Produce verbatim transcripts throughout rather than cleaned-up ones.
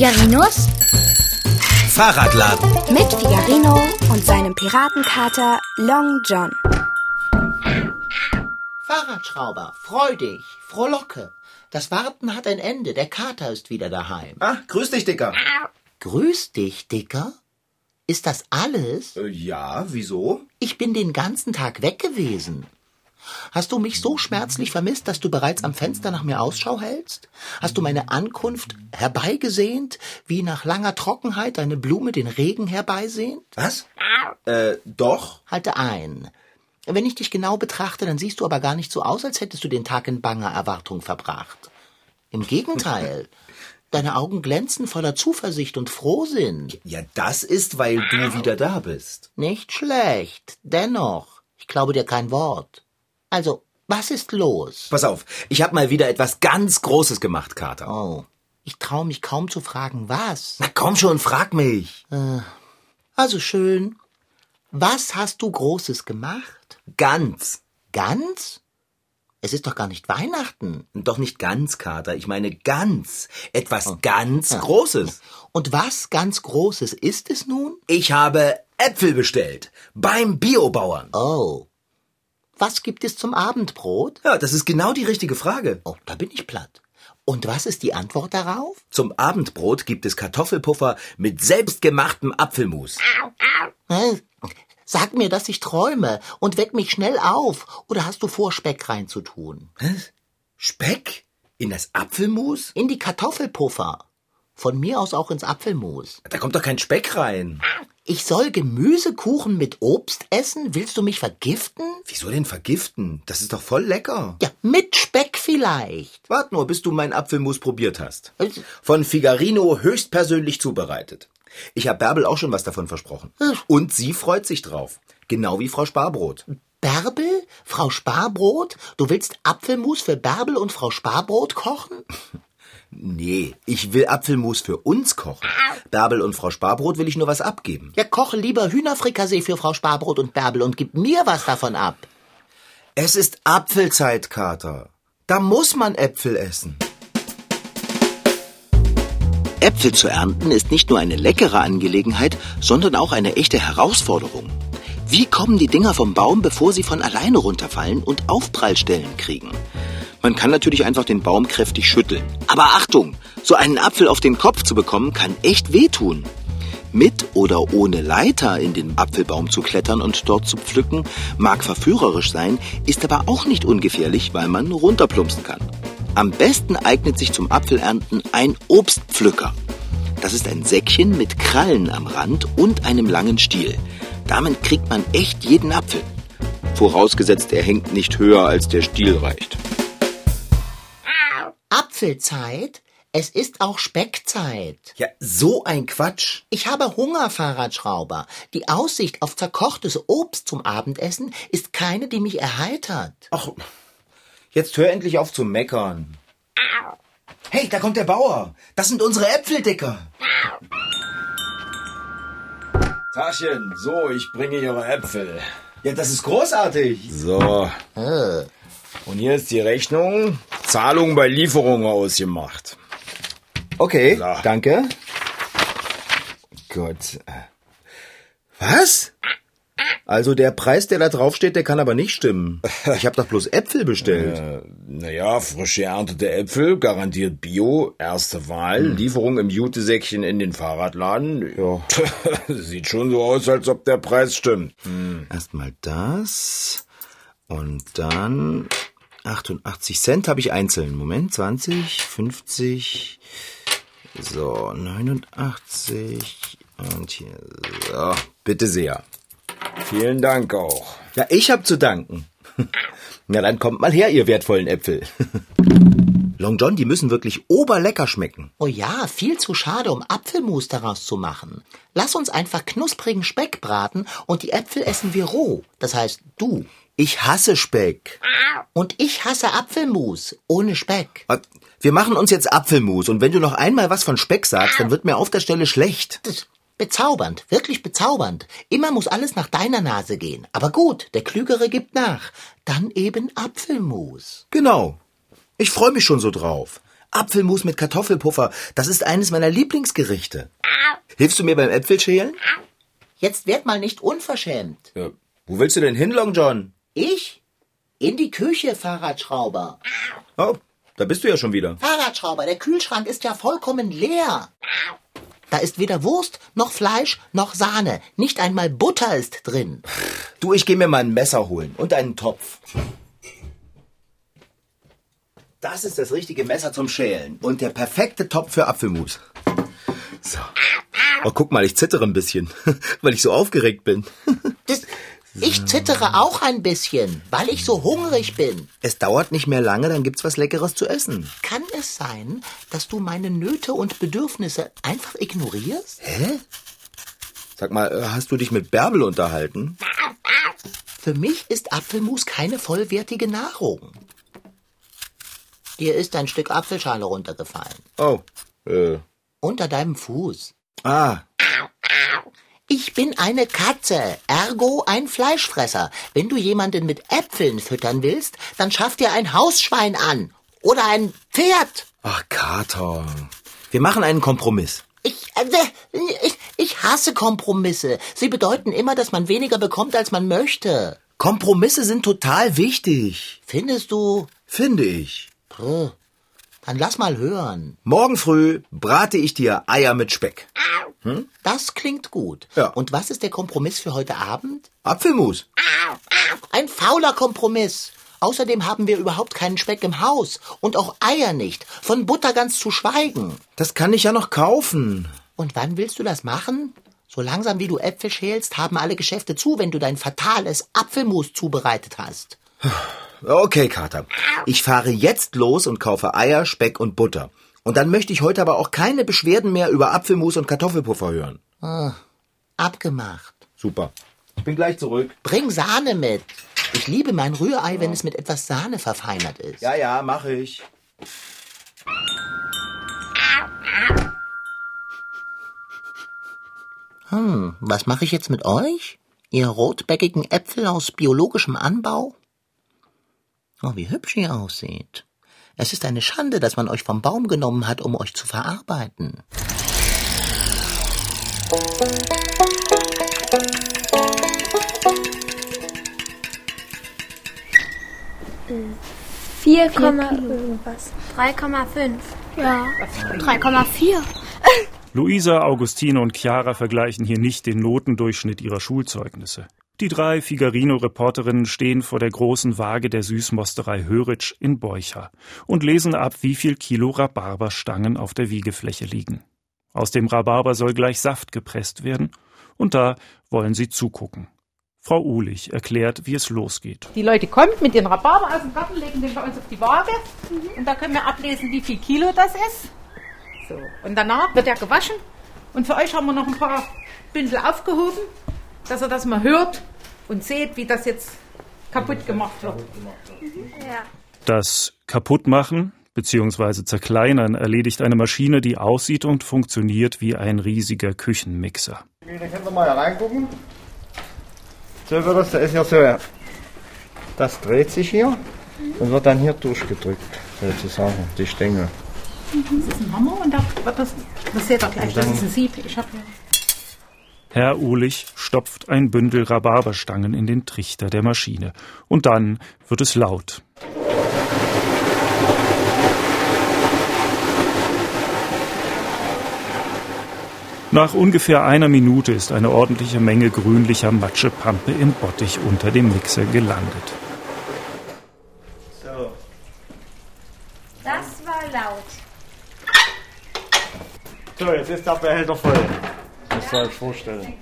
Figarinos Fahrradladen mit Figarino und seinem Piratenkater Long John. Fahrradschrauber, freu dich, frohlocke. Das Warten hat ein Ende, der Kater ist wieder daheim. Ah, grüß dich, Dicker. Grüß dich, Dicker? Ist das alles? Äh, ja, wieso? Ich bin den ganzen Tag weg gewesen. Hast du mich so schmerzlich vermisst, dass du bereits am Fenster nach mir Ausschau hältst? Hast du meine Ankunft herbeigesehnt, wie nach langer Trockenheit eine Blume den Regen herbeisehnt? Was? Äh, doch. Halte ein. Wenn ich dich genau betrachte, dann siehst du aber gar nicht so aus, als hättest du den Tag in banger Erwartung verbracht. Im Gegenteil. Deine Augen glänzen voller Zuversicht und Frohsinn. Ja, das ist, weil du wieder da bist. Nicht schlecht. Dennoch, ich glaube dir kein Wort. Also, was ist los? Pass auf, ich hab mal wieder etwas ganz Großes gemacht, Kater. Oh, ich trau mich kaum zu fragen, was? Na komm schon, frag mich. Äh, also schön. Was hast du Großes gemacht? Ganz. Ganz? Es ist doch gar nicht Weihnachten. Doch nicht ganz, Kater. Ich meine ganz. Etwas oh. ganz ja. Großes. Und was ganz Großes ist es nun? Ich habe Äpfel bestellt. Beim Biobauern. Oh. Was gibt es zum Abendbrot? Ja, das ist genau die richtige Frage. Oh, da bin ich platt. Und was ist die Antwort darauf? Zum Abendbrot gibt es Kartoffelpuffer mit selbstgemachtem Apfelmus. Sag mir, dass ich träume und weck mich schnell auf. Oder hast du vor, Speck reinzutun? Was? Speck? In das Apfelmus? In die Kartoffelpuffer. Von mir aus auch ins Apfelmus. Da kommt doch kein Speck rein. Ich soll Gemüsekuchen mit Obst essen? Willst du mich vergiften? Wieso denn vergiften? Das ist doch voll lecker. Ja, mit Speck vielleicht. Wart nur, bis du meinen Apfelmus probiert hast. Von Figarino höchstpersönlich zubereitet. Ich habe Bärbel auch schon was davon versprochen. Und sie freut sich drauf. Genau wie Frau Sparbrot. Bärbel? Frau Sparbrot? Du willst Apfelmus für Bärbel und Frau Sparbrot kochen? Nee, ich will Apfelmus für uns kochen. Bärbel und Frau Sparbrot will ich nur was abgeben. Ja, koche lieber Hühnerfrikassee für Frau Sparbrot und Bärbel und gib mir was davon ab. Es ist Apfelzeit, Kater. Da muss man Äpfel essen. Äpfel zu ernten ist nicht nur eine leckere Angelegenheit, sondern auch eine echte Herausforderung. Wie kommen die Dinger vom Baum, bevor sie von alleine runterfallen und Aufprallstellen kriegen? Man kann natürlich einfach den Baum kräftig schütteln. Aber Achtung, so einen Apfel auf den Kopf zu bekommen, kann echt wehtun. Mit oder ohne Leiter in den Apfelbaum zu klettern und dort zu pflücken, mag verführerisch sein, ist aber auch nicht ungefährlich, weil man runterplumpsen kann. Am besten eignet sich zum Apfelernten ein Obstpflücker. Das ist ein Säckchen mit Krallen am Rand und einem langen Stiel. Damit kriegt man echt jeden Apfel. Vorausgesetzt, er hängt nicht höher, als der Stiel reicht. Apfelzeit? Es ist auch Speckzeit. Ja, so ein Quatsch. Ich habe Hunger, Fahrradschrauber. Die Aussicht auf zerkochtes Obst zum Abendessen ist keine, die mich erheitert. Ach, jetzt hör endlich auf zu meckern. Hey, da kommt der Bauer. Das sind unsere Äpfeldicker. Taschen, so, ich bringe Ihre Äpfel. Ja, das ist großartig. So. Äh. Und hier ist die Rechnung. Zahlung bei Lieferung ausgemacht. Okay, so. Danke. Gott. Was? Also der Preis, der da draufsteht, der kann aber nicht stimmen. Ich habe doch bloß Äpfel bestellt. Äh, naja, frisch geerntete Äpfel, garantiert Bio, erste Wahl, hm. Lieferung im Jutesäckchen in den Fahrradladen. Ja. Sieht schon so aus, als ob der Preis stimmt. Hm. Erstmal das und dann achtundachtzig Cent habe ich einzeln. Moment, zwanzig, fünfzig, so, neunundachtzig und hier, so. Bitte sehr. Vielen Dank auch. Ja, ich hab zu danken. Na, dann kommt mal her, ihr wertvollen Äpfel. Long John, die müssen wirklich oberlecker schmecken. Oh ja, viel zu schade, um Apfelmus daraus zu machen. Lass uns einfach knusprigen Speck braten und die Äpfel essen wir roh. Das heißt, du. Ich hasse Speck. Und ich hasse Apfelmus ohne Speck. Wir machen uns jetzt Apfelmus und wenn du noch einmal was von Speck sagst, dann wird mir auf der Stelle schlecht. Das Bezaubernd, wirklich bezaubernd. Immer muss alles nach deiner Nase gehen. Aber gut, der Klügere gibt nach. Dann eben Apfelmus. Genau. Ich freue mich schon so drauf. Apfelmus mit Kartoffelpuffer. Das ist eines meiner Lieblingsgerichte. Hilfst du mir beim Äpfelschälen? Jetzt werd mal nicht unverschämt. Ja. Wo willst du denn hin, Long John? Ich? In die Küche, Fahrradschrauber. Oh, da bist du ja schon wieder. Fahrradschrauber, der Kühlschrank ist ja vollkommen leer. Da ist weder Wurst, noch Fleisch, noch Sahne. Nicht einmal Butter ist drin. Du, ich geh mir mal ein Messer holen und einen Topf. Das ist das richtige Messer zum Schälen und der perfekte Topf für Apfelmus. So. Oh, guck mal, ich zittere ein bisschen, weil ich so aufgeregt bin. Das, ich zittere auch ein bisschen, weil ich so hungrig bin. Es dauert nicht mehr lange, dann gibt's was Leckeres zu essen. Kann es sein, dass du meine Nöte und Bedürfnisse einfach ignorierst? Hä? Sag mal, hast du dich mit Bärbel unterhalten? Für mich ist Apfelmus keine vollwertige Nahrung. Dir ist ein Stück Apfelschale runtergefallen. Oh, äh. Unter deinem Fuß. Ah. Ich bin eine Katze, ergo ein Fleischfresser. Wenn du jemanden mit Äpfeln füttern willst, dann schaff dir ein Hausschwein an. Oder ein Pferd. Ach, Karton. Wir machen einen Kompromiss. Ich, äh, ich, ich hasse Kompromisse. Sie bedeuten immer, dass man weniger bekommt, als man möchte. Kompromisse sind total wichtig. Findest du? Finde ich. Puh. Dann lass mal hören. Morgen früh brate ich dir Eier mit Speck. Hm? Das klingt gut. Ja. Und was ist der Kompromiss für heute Abend? Apfelmus. Ein fauler Kompromiss. Außerdem haben wir überhaupt keinen Speck im Haus. Und auch Eier nicht. Von Butter ganz zu schweigen. Das kann ich ja noch kaufen. Und wann willst du das machen? So langsam wie du Äpfel schälst, haben alle Geschäfte zu, wenn du dein fatales Apfelmus zubereitet hast. Okay, Kater. Ich fahre jetzt los und kaufe Eier, Speck und Butter. Und dann möchte ich heute aber auch keine Beschwerden mehr über Apfelmus und Kartoffelpuffer hören. Oh, abgemacht. Super. Ich bin gleich zurück. Bring Sahne mit. Ich liebe mein Rührei, ja, wenn es mit etwas Sahne verfeinert ist. Ja, ja, mache ich. Hm, was mache ich jetzt mit euch? Ihr rotbäckigen Äpfel aus biologischem Anbau? Oh, wie hübsch ihr aussieht. Es ist eine Schande, dass man euch vom Baum genommen hat, um euch zu verarbeiten. vier, vier irgendwas. drei Komma fünf. Ja, drei Komma vier. Luisa, Augustine und Chiara vergleichen hier nicht den Notendurchschnitt ihrer Schulzeugnisse. Die drei Figarino-Reporterinnen stehen vor der großen Waage der Süßmosterei Höritsch in Beucher und lesen ab, wie viel Kilo Rhabarberstangen auf der Wiegefläche liegen. Aus dem Rhabarber soll gleich Saft gepresst werden und da wollen sie zugucken. Frau Uhlich erklärt, wie es losgeht. Die Leute kommen mit den Rhabarber aus dem Garten, legen den bei uns auf die Waage und da können wir ablesen, wie viel Kilo das ist. So. Und danach wird er gewaschen und für euch haben wir noch ein paar Bündel aufgehoben, dass ihr das mal hört und seht, wie das jetzt kaputt gemacht wird. Das Kaputtmachen bzw. Zerkleinern erledigt eine Maschine, die aussieht und funktioniert wie ein riesiger Küchenmixer. Da können wir mal reingucken. So wird das, da ist ja so, das dreht sich hier und wird dann hier durchgedrückt, sozusagen, die Stängel. Das ist ein Hammer und da wird das, das seht ihr gleich, das ist ein Sieb. Ich hab ja Herr Uhlich stopft ein Bündel Rhabarberstangen in den Trichter der Maschine. Und dann wird es laut. Nach ungefähr einer Minute ist eine ordentliche Menge grünlicher Matschepampe im Bottich unter dem Mixer gelandet. So. Das war laut. So, jetzt ist der Behälter voll. Das soll ich vorstellen.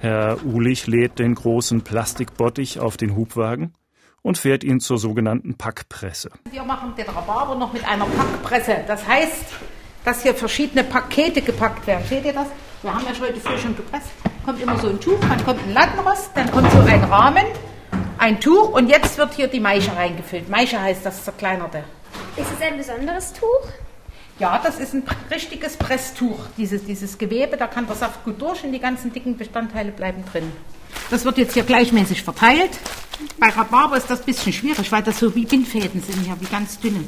Herr Uhlich lädt den großen Plastikbottich auf den Hubwagen und fährt ihn zur sogenannten Packpresse. Wir machen den Rhabarber noch mit einer Packpresse. Das heißt, dass hier verschiedene Pakete gepackt werden. Seht ihr das? Wir haben ja schon heute früh schon gepresst. Kommt immer so ein Tuch, dann kommt ein Lattenrost, dann kommt so ein Rahmen. Ein Tuch und jetzt wird hier die Maische reingefüllt. Maische heißt das zerkleinerte. Ist es ein besonderes Tuch? Ja, das ist ein richtiges Presstuch, dieses, dieses Gewebe. Da kann der Saft gut durch und die ganzen dicken Bestandteile bleiben drin. Das wird jetzt hier gleichmäßig verteilt. Bei Rhabarber ist das ein bisschen schwierig, weil das so wie Bindfäden sind hier, wie ganz dünne.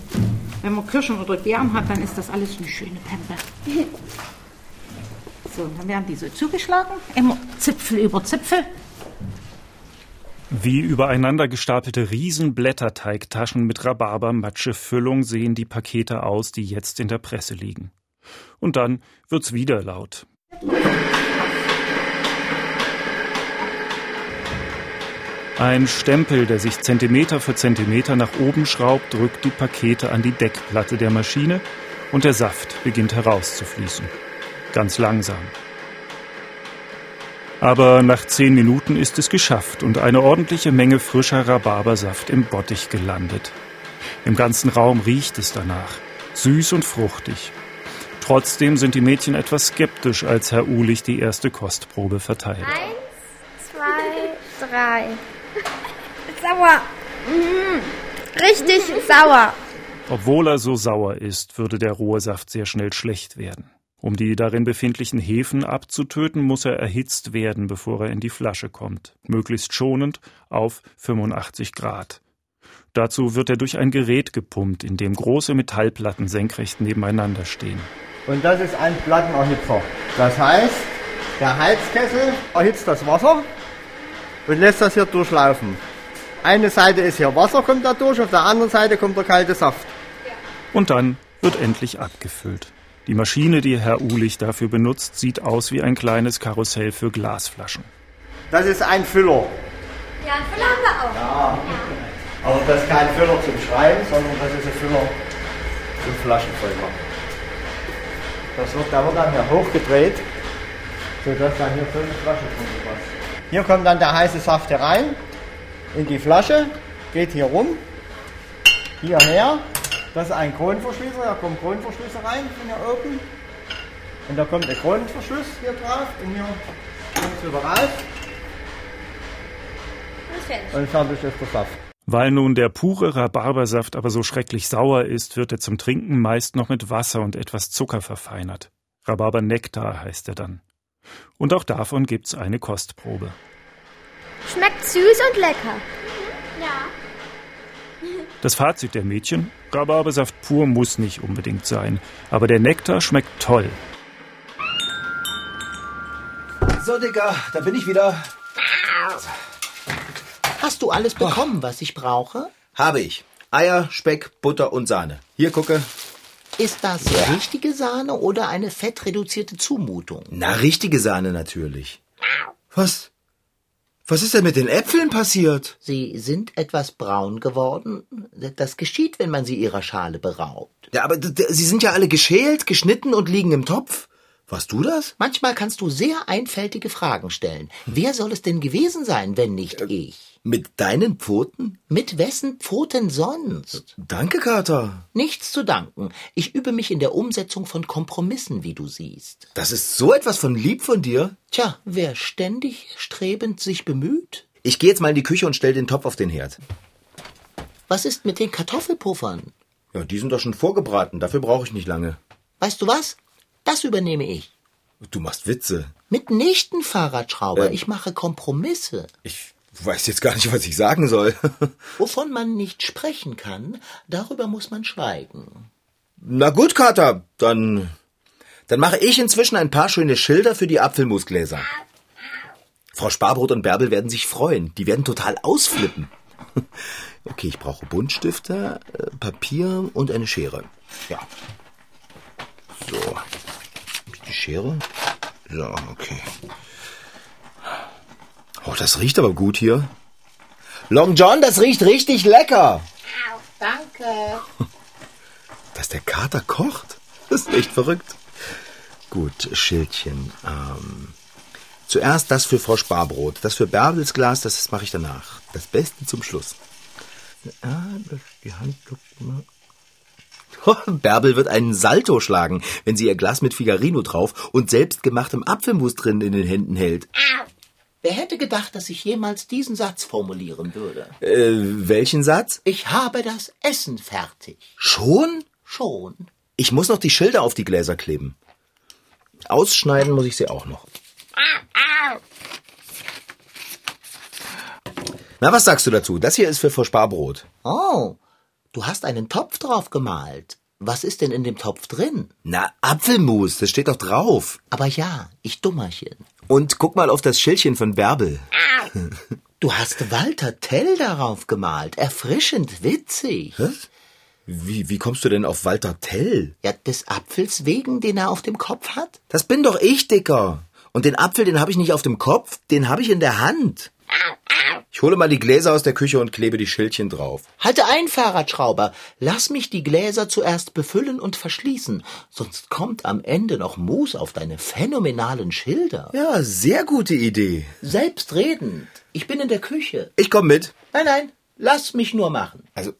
Wenn man Kirschen oder Beeren hat, dann ist das alles eine schöne Pampe. So, dann werden die so zugeschlagen, immer Zipfel über Zipfel. Wie übereinander gestapelte Riesenblätterteigtaschen mit Rhabarber-Matsche-Füllung sehen die Pakete aus, die jetzt in der Presse liegen. Und dann wird's wieder laut. Ein Stempel, der sich Zentimeter für Zentimeter nach oben schraubt, drückt die Pakete an die Deckplatte der Maschine und der Saft beginnt herauszufließen. Ganz langsam. Aber nach zehn Minuten ist es geschafft und eine ordentliche Menge frischer Rhabarbersaft im Bottich gelandet. Im ganzen Raum riecht es danach, süß und fruchtig. Trotzdem sind die Mädchen etwas skeptisch, als Herr Uhlich die erste Kostprobe verteilt. Eins, zwei, drei. Sauer. Mmh. Richtig sauer. Obwohl er so sauer ist, würde der rohe Saft sehr schnell schlecht werden. Um die darin befindlichen Hefen abzutöten, muss er erhitzt werden, bevor er in die Flasche kommt. Möglichst schonend auf fünfundachtzig Grad. Dazu wird er durch ein Gerät gepumpt, in dem große Metallplatten senkrecht nebeneinander stehen. Und das ist ein Plattenerhitzer. Das heißt, der Heizkessel erhitzt das Wasser und lässt das hier durchlaufen. Eine Seite ist hier Wasser, kommt da durch, auf der anderen Seite kommt der kalte Saft. Und dann wird endlich abgefüllt. Die Maschine, die Herr Uhlich dafür benutzt, sieht aus wie ein kleines Karussell für Glasflaschen. Das ist ein Füller. Ja, einen Füller haben wir auch. Ja. Ja. Aber das ist kein Füller zum Schreiben, sondern das ist ein Füller zum Flaschenfüllen. Das wird, da wird dann hier hochgedreht, sodass dann hier fünf Flaschen drunter passt. Hier kommt dann der heiße Saft herein, in die Flasche, geht hier rum, hierher. Das ist ein Kronenverschlüsser, da kommen Kronenverschlüsse rein, hier oben. Und da kommt der Kronenverschluss hier drauf und hier kommt es wieder raus. Und fertig ist der Saft. Weil nun der pure Rhabarbersaft aber so schrecklich sauer ist, wird er zum Trinken meist noch mit Wasser und etwas Zucker verfeinert. Rhabarbernektar heißt er dann. Und auch davon gibt's eine Kostprobe. Schmeckt süß und lecker. Mhm. Ja. Das Fazit der Mädchen: Rhabarbersaft pur muss nicht unbedingt sein, aber der Nektar schmeckt toll. So, Digga, da bin ich wieder. Hast du alles bekommen, oh. was ich brauche? Habe ich. Eier, Speck, Butter und Sahne. Hier, gucke. Ist das ja. richtige Sahne oder eine fettreduzierte Zumutung? Na, richtige Sahne natürlich. Was? Was ist denn mit den Äpfeln passiert? Sie sind etwas braun geworden. Das geschieht, wenn man sie ihrer Schale beraubt. Ja, aber d- d- sie sind ja alle geschält, geschnitten und liegen im Topf. Warst du das? Manchmal kannst du sehr einfältige Fragen stellen. Hm. Wer soll es denn gewesen sein, wenn nicht äh, ich? Mit deinen Pfoten? Mit wessen Pfoten sonst? Danke, Kater. Nichts zu danken. Ich übe mich in der Umsetzung von Kompromissen, wie du siehst. Das ist so etwas von lieb von dir. Tja, wer ständig strebend sich bemüht? Ich gehe jetzt mal in die Küche und stell den Topf auf den Herd. Was ist mit den Kartoffelpuffern? Ja, die sind doch schon vorgebraten. Dafür brauche ich nicht lange. Weißt du was? Das übernehme ich. Du machst Witze. Mitnichten, Fahrradschrauber. Äh, ich mache Kompromisse. Ich weiß jetzt gar nicht, was ich sagen soll. Wovon man nicht sprechen kann, darüber muss man schweigen. Na gut, Kater, dann, dann mache ich inzwischen ein paar schöne Schilder für die Apfelmusgläser. Frau Sparbrot und Bärbel werden sich freuen. Die werden total ausflippen. Okay, ich brauche Buntstifte, Papier und eine Schere. Ja. So. Die Schere. So, okay. Oh, das riecht aber gut hier. Long John, das riecht richtig lecker. Danke. Dass der Kater kocht, das ist echt verrückt. Gut, Schildchen. Ähm, zuerst das für Frau Sparbrot. Das für Bärbels Glas, das mache ich danach. Das Beste zum Schluss. Ja, das, die Hand guckt mal. Bärbel wird einen Salto schlagen, wenn sie ihr Glas mit Figarino drauf und selbstgemachtem Apfelmus drin in den Händen hält. Wer hätte gedacht, dass ich jemals diesen Satz formulieren würde? Äh, welchen Satz? Ich habe das Essen fertig. Schon? Schon. Ich muss noch die Schilder auf die Gläser kleben. Ausschneiden muss ich sie auch noch. Na, was sagst du dazu? Das hier ist für Frau Sparbrot. Oh, du hast einen Topf drauf gemalt. Was ist denn in dem Topf drin? Na, Apfelmus, das steht doch drauf. Aber ja, ich Dummerchen. Und guck mal auf das Schildchen von Bärbel. Du hast Walter Tell darauf gemalt. Erfrischend witzig. Hä? Wie, wie kommst du denn auf Walter Tell? Ja, des Apfels wegen, den er auf dem Kopf hat. Das bin doch ich, Dicker. Und den Apfel, den habe ich nicht auf dem Kopf, den habe ich in der Hand. Ich hole mal die Gläser aus der Küche und klebe die Schildchen drauf. Halte ein, Fahrradschrauber. Lass mich die Gläser zuerst befüllen und verschließen. Sonst kommt am Ende noch Moos auf deine phänomenalen Schilder. Ja, sehr gute Idee. Selbstredend. Ich bin in der Küche. Ich komm mit. Nein, nein. Lass mich nur machen. Also,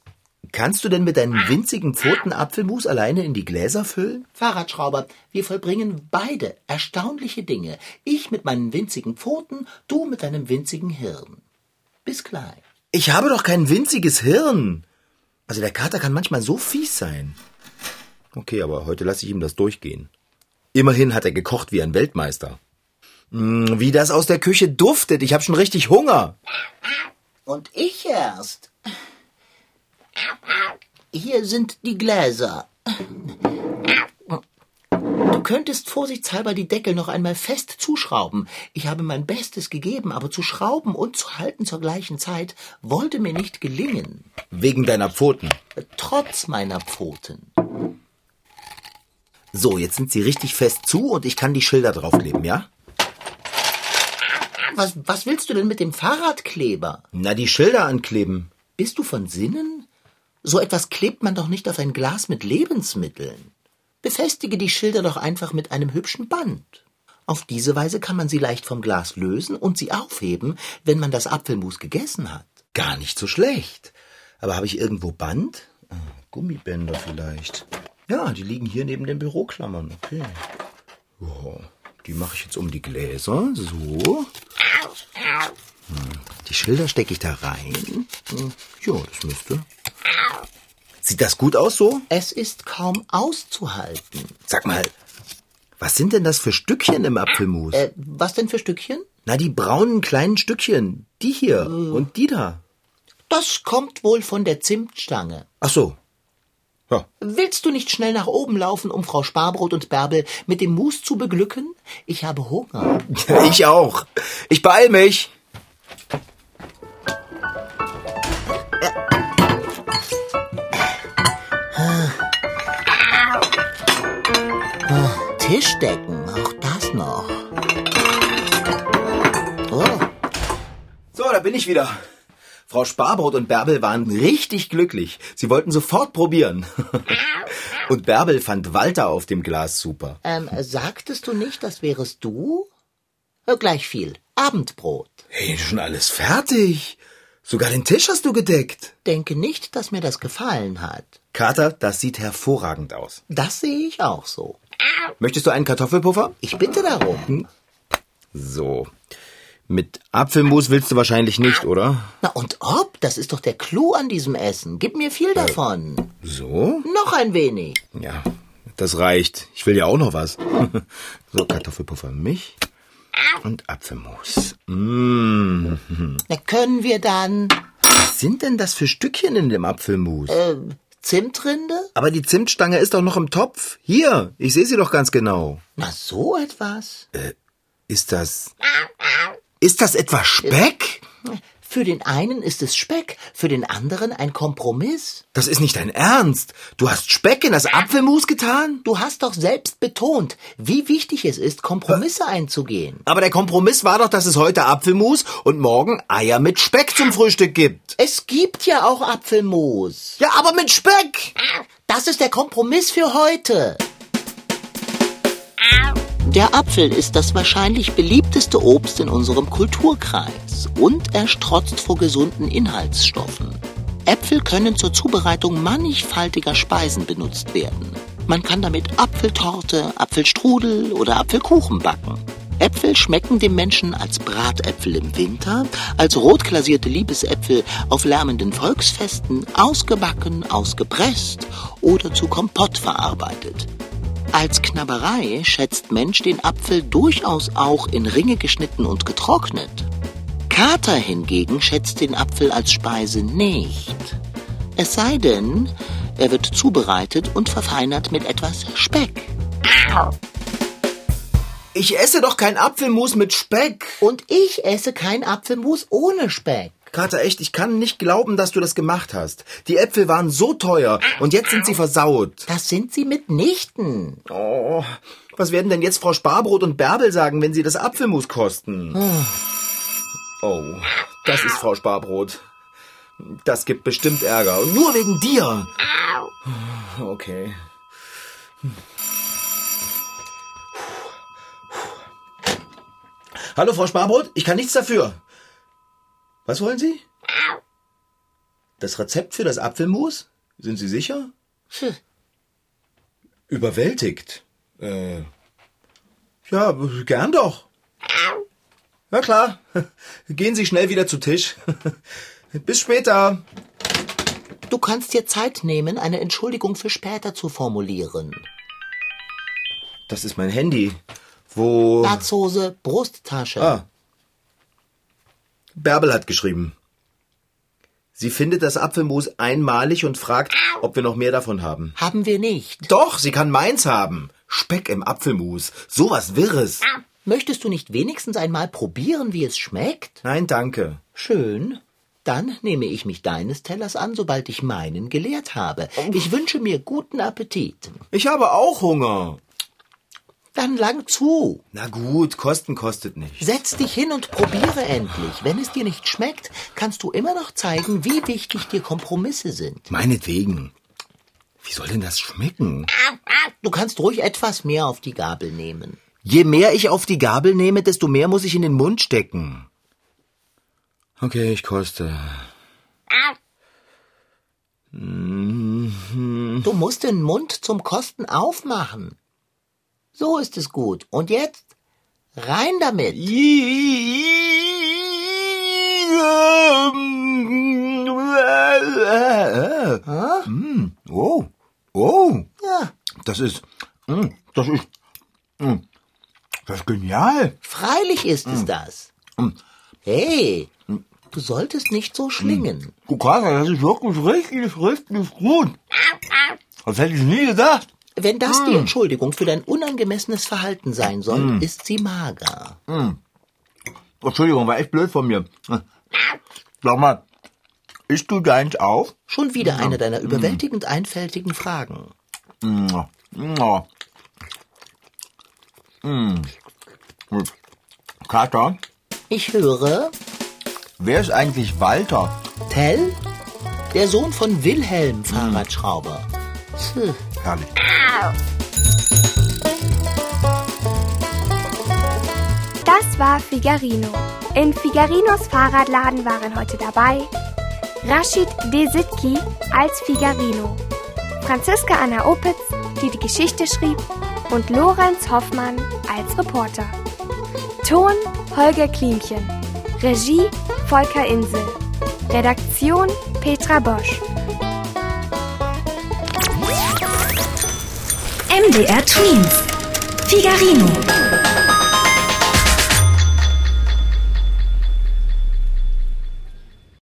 kannst du denn mit deinen winzigen Pfoten Apfelmus alleine in die Gläser füllen? Fahrradschrauber, wir vollbringen beide erstaunliche Dinge. Ich mit meinen winzigen Pfoten, du mit deinem winzigen Hirn. Bis gleich. Ich habe doch kein winziges Hirn. Also der Kater kann manchmal so fies sein. Okay, aber heute lasse ich ihm das durchgehen. Immerhin hat er gekocht wie ein Weltmeister. Hm, wie das aus der Küche duftet. Ich habe schon richtig Hunger. Und ich erst. Hier sind die Gläser. Du könntest vorsichtshalber die Deckel noch einmal fest zuschrauben. Ich habe mein Bestes gegeben, aber zu schrauben und zu halten zur gleichen Zeit wollte mir nicht gelingen. Wegen deiner Pfoten? Trotz meiner Pfoten. So, jetzt sind sie richtig fest zu und ich kann die Schilder draufkleben, ja? Was, was willst du denn mit dem Fahrradkleber? Na, die Schilder ankleben. Bist du von Sinnen? So etwas klebt man doch nicht auf ein Glas mit Lebensmitteln. Befestige die Schilder doch einfach mit einem hübschen Band. Auf diese Weise kann man sie leicht vom Glas lösen und sie aufheben, wenn man das Apfelmus gegessen hat. Gar nicht so schlecht. Aber habe ich irgendwo Band? Gummibänder vielleicht. Ja, die liegen hier neben den Büroklammern. Okay. Oh, die mache ich jetzt um die Gläser. So. Die Schilder stecke ich da rein. Ja, das müsste. Sieht das gut aus so? Es ist kaum auszuhalten. Sag mal, was sind denn das für Stückchen im Apfelmus? Äh, was denn für Stückchen? Na, die braunen kleinen Stückchen. Die hier äh, und die da. Das kommt wohl von der Zimtstange. Ach so. Ja. Willst du nicht schnell nach oben laufen, um Frau Sparbrot und Bärbel mit dem Mus zu beglücken? Ich habe Hunger. Ich auch. Ich beeil mich. Tischdecken, auch das noch. Oh. So, da bin ich wieder. Frau Sparbrot und Bärbel waren richtig glücklich. Sie wollten sofort probieren. Und Bärbel fand Walter auf dem Glas super. Ähm, sagtest du nicht, das wärest du? Gleich viel. Abendbrot. Hey, schon alles fertig. Sogar den Tisch hast du gedeckt. Denke nicht, dass mir das gefallen hat. Kater, das sieht hervorragend aus. Das sehe ich auch so. Möchtest du einen Kartoffelpuffer? Ich bitte darum. So. Mit Apfelmus willst du wahrscheinlich nicht, oder? Na und ob? Das ist doch der Clou an diesem Essen. Gib mir viel davon. Äh, so? Noch ein wenig. Ja, das reicht. Ich will ja auch noch was. So, Kartoffelpuffer mich und Apfelmus. Mmh. Na, können wir dann... Was sind denn das für Stückchen in dem Apfelmus? Äh... Zimtrinde? Aber die Zimtstange ist doch noch im Topf. Hier, ich sehe sie doch ganz genau. Na, so etwas? Äh, ist das... Ist das etwa Speck? Für den einen ist es Speck, für den anderen ein Kompromiss. Das ist nicht dein Ernst. Du hast Speck in das Apfelmus getan? Du hast doch selbst betont, wie wichtig es ist, Kompromisse äh, einzugehen. Aber der Kompromiss war doch, dass es heute Apfelmus und morgen Eier mit Speck zum Frühstück gibt. Es gibt ja auch Apfelmus. Ja, aber mit Speck. Das ist der Kompromiss für heute. Der Apfel ist das wahrscheinlich beliebteste Obst in unserem Kulturkreis und er strotzt vor gesunden Inhaltsstoffen. Äpfel können zur Zubereitung mannigfaltiger Speisen benutzt werden. Man kann damit Apfeltorte, Apfelstrudel oder Apfelkuchen backen. Äpfel schmecken dem Menschen als Bratäpfel im Winter, als rotglasierte Liebesäpfel auf lärmenden Volksfesten, ausgebacken, ausgepresst oder zu Kompott verarbeitet. Als Knabberei schätzt Mensch den Apfel durchaus auch in Ringe geschnitten und getrocknet. Kater hingegen schätzt den Apfel als Speise nicht. Es sei denn, er wird zubereitet und verfeinert mit etwas Speck. Ich esse doch kein Apfelmus mit Speck. Und ich esse kein Apfelmus ohne Speck. Kater, echt, ich kann nicht glauben, dass du das gemacht hast. Die Äpfel waren so teuer und jetzt sind sie versaut. Das sind sie mitnichten. Oh, was werden denn jetzt Frau Sparbrot und Bärbel sagen, wenn sie das Apfelmus kosten? Oh, oh, das ist Frau Sparbrot. Das gibt bestimmt Ärger. Und nur wegen dir. Okay. Hallo, Frau Sparbrot, ich kann nichts dafür. Was wollen Sie? Das Rezept für das Apfelmus? Sind Sie sicher? Hm. Überwältigt. Äh, ja, gern doch. Na klar. Gehen Sie schnell wieder zu Tisch. Bis später. Du kannst dir Zeit nehmen, eine Entschuldigung für später zu formulieren. Das ist mein Handy. Wo? Latzhose, Brusttasche. Ah. Bärbel hat geschrieben. Sie findet das Apfelmus einmalig und fragt, ob wir noch mehr davon haben. Haben wir nicht. Doch, sie kann meins haben. Speck im Apfelmus. Sowas Wirres. Möchtest du nicht wenigstens einmal probieren, wie es schmeckt? Nein, danke. Schön. Dann nehme ich mich deines Tellers an, sobald ich meinen geleert habe. Ich wünsche mir guten Appetit. Ich habe auch Hunger. Dann lang zu. Na gut, kosten kostet nicht. Setz dich hin und probiere endlich. Wenn es dir nicht schmeckt, kannst du immer noch zeigen, wie wichtig dir Kompromisse sind. Meinetwegen. Wie soll denn das schmecken? Du kannst ruhig etwas mehr auf die Gabel nehmen. Je mehr ich auf die Gabel nehme, desto mehr muss ich in den Mund stecken. Okay, ich koste. Du musst den Mund zum Kosten aufmachen. So ist es gut. Und jetzt rein damit. Ah? Oh, oh. Ja. Das ist, das ist, das ist genial. Freilich ist es das. Hey, du solltest nicht so schlingen. Du Kater, das ist wirklich richtig, richtig gut. Das hätte ich nie gedacht. Wenn das mm. die Entschuldigung für dein unangemessenes Verhalten sein soll, mm. ist sie mager. Mm. Entschuldigung, war echt blöd von mir. Sag mal, isst du deins auf? Schon wieder mm. eine deiner überwältigend einfältigen Fragen. Mm. Mm. Kater? Ich höre... Wer ist eigentlich Walter? Tell? Der Sohn von Wilhelm, Fahrradschrauber. Hm. Herrlich. Das war Figarino. In Figarinos Fahrradladen waren heute dabei Rashid Desitki als Figarino, Franziska Anna Opitz, die die Geschichte schrieb, und Lorenz Hoffmann als Reporter. Ton Holger Kliemchen, Regie Volker Insel, Redaktion Petra Bosch. M D R Tweens. Figarino.